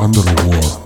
under war.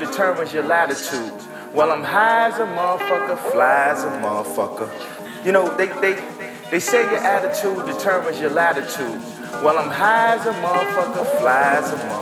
Determines your latitude. Well, I'm high as a motherfucker, fly as a motherfucker. You know, they say your attitude determines your latitude. Well, I'm high as a motherfucker, fly as a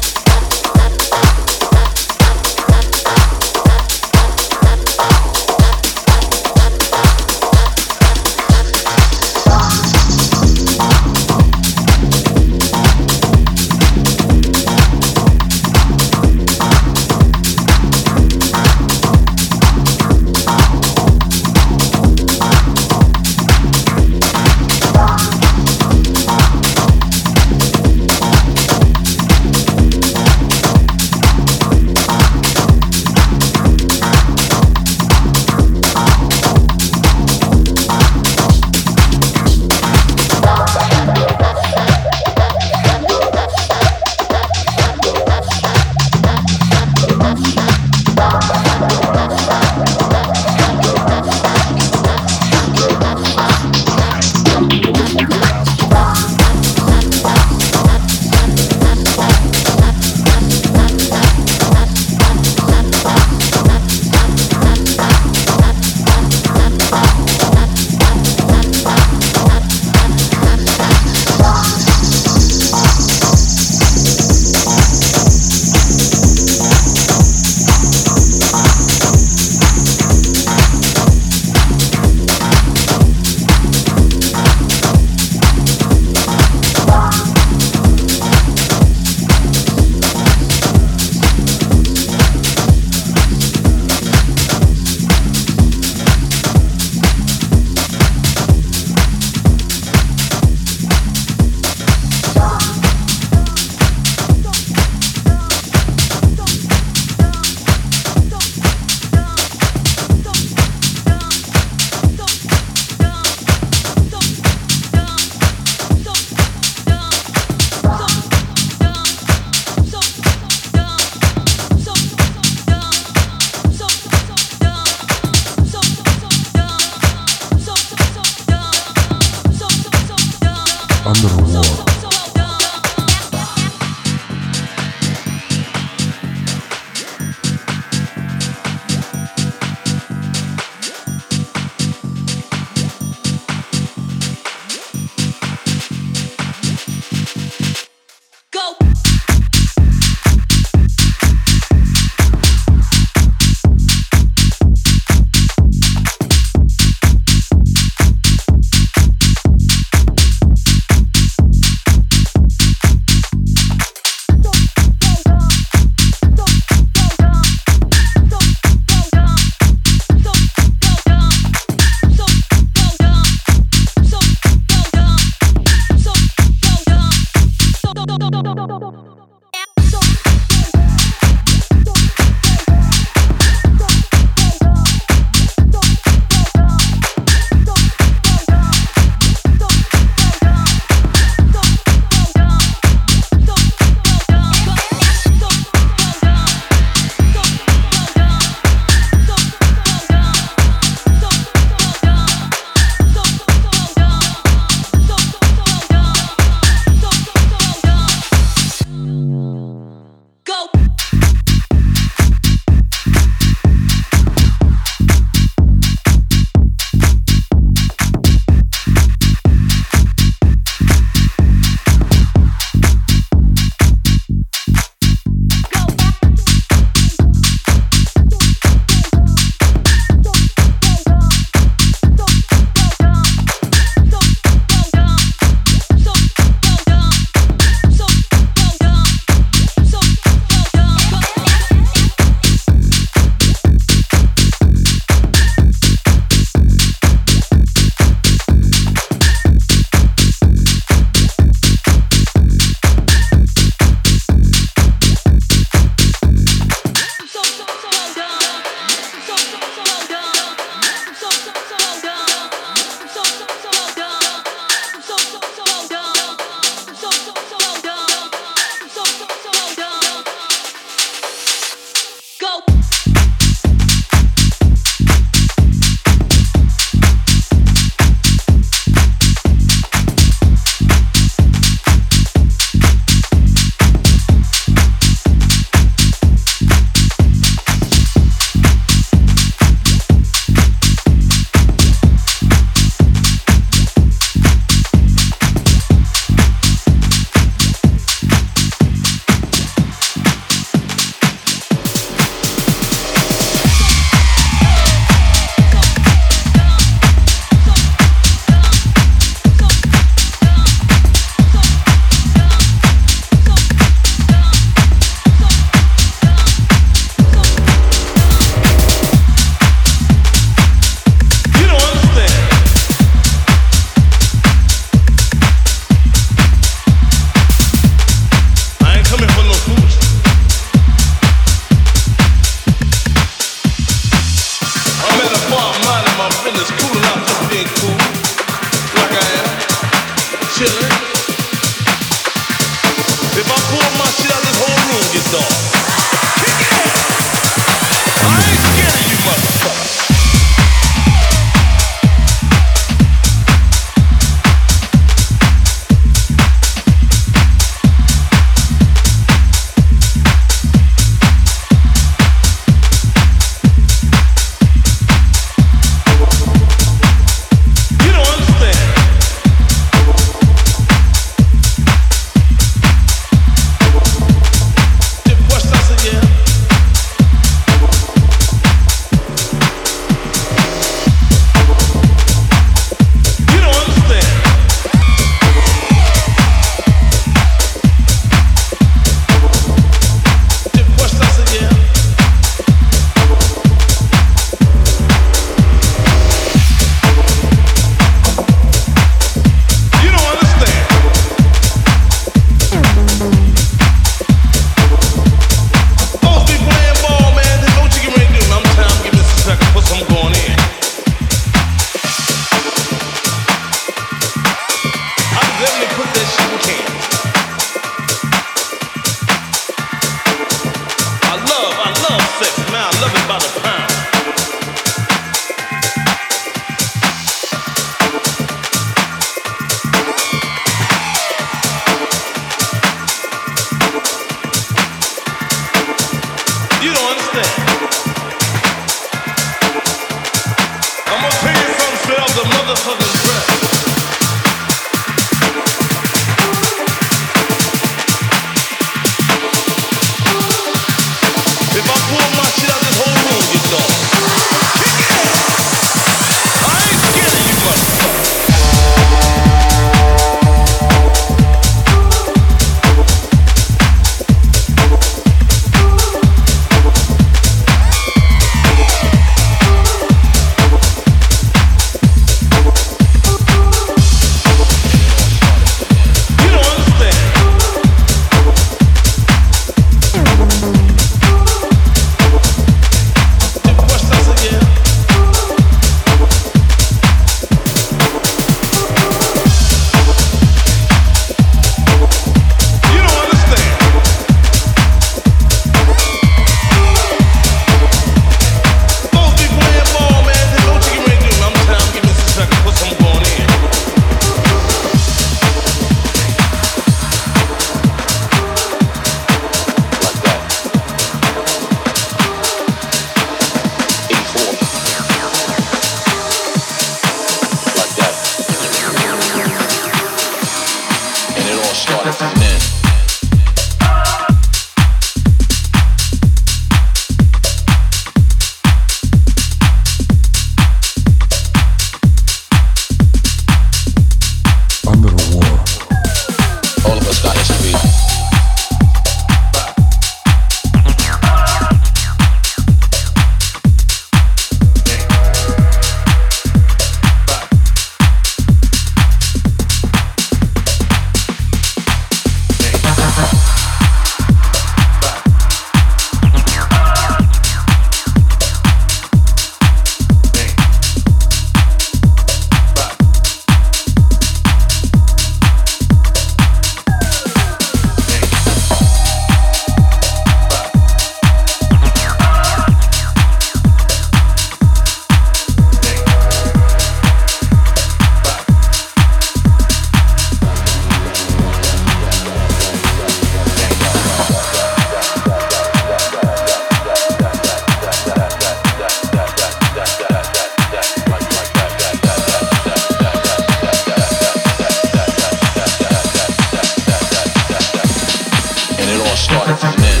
and it all started from then.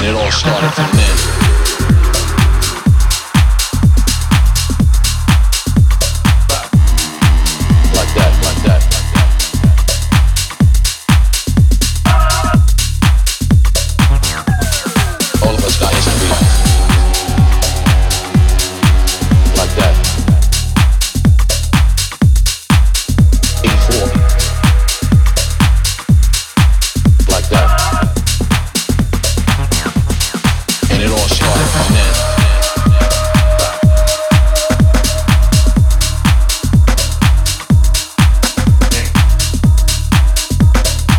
It all started from then. Like that. 84. Like that. And it all started from then. And it all started from then.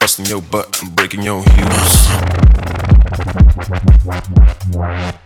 Busting your butt, I'm breaking your heels.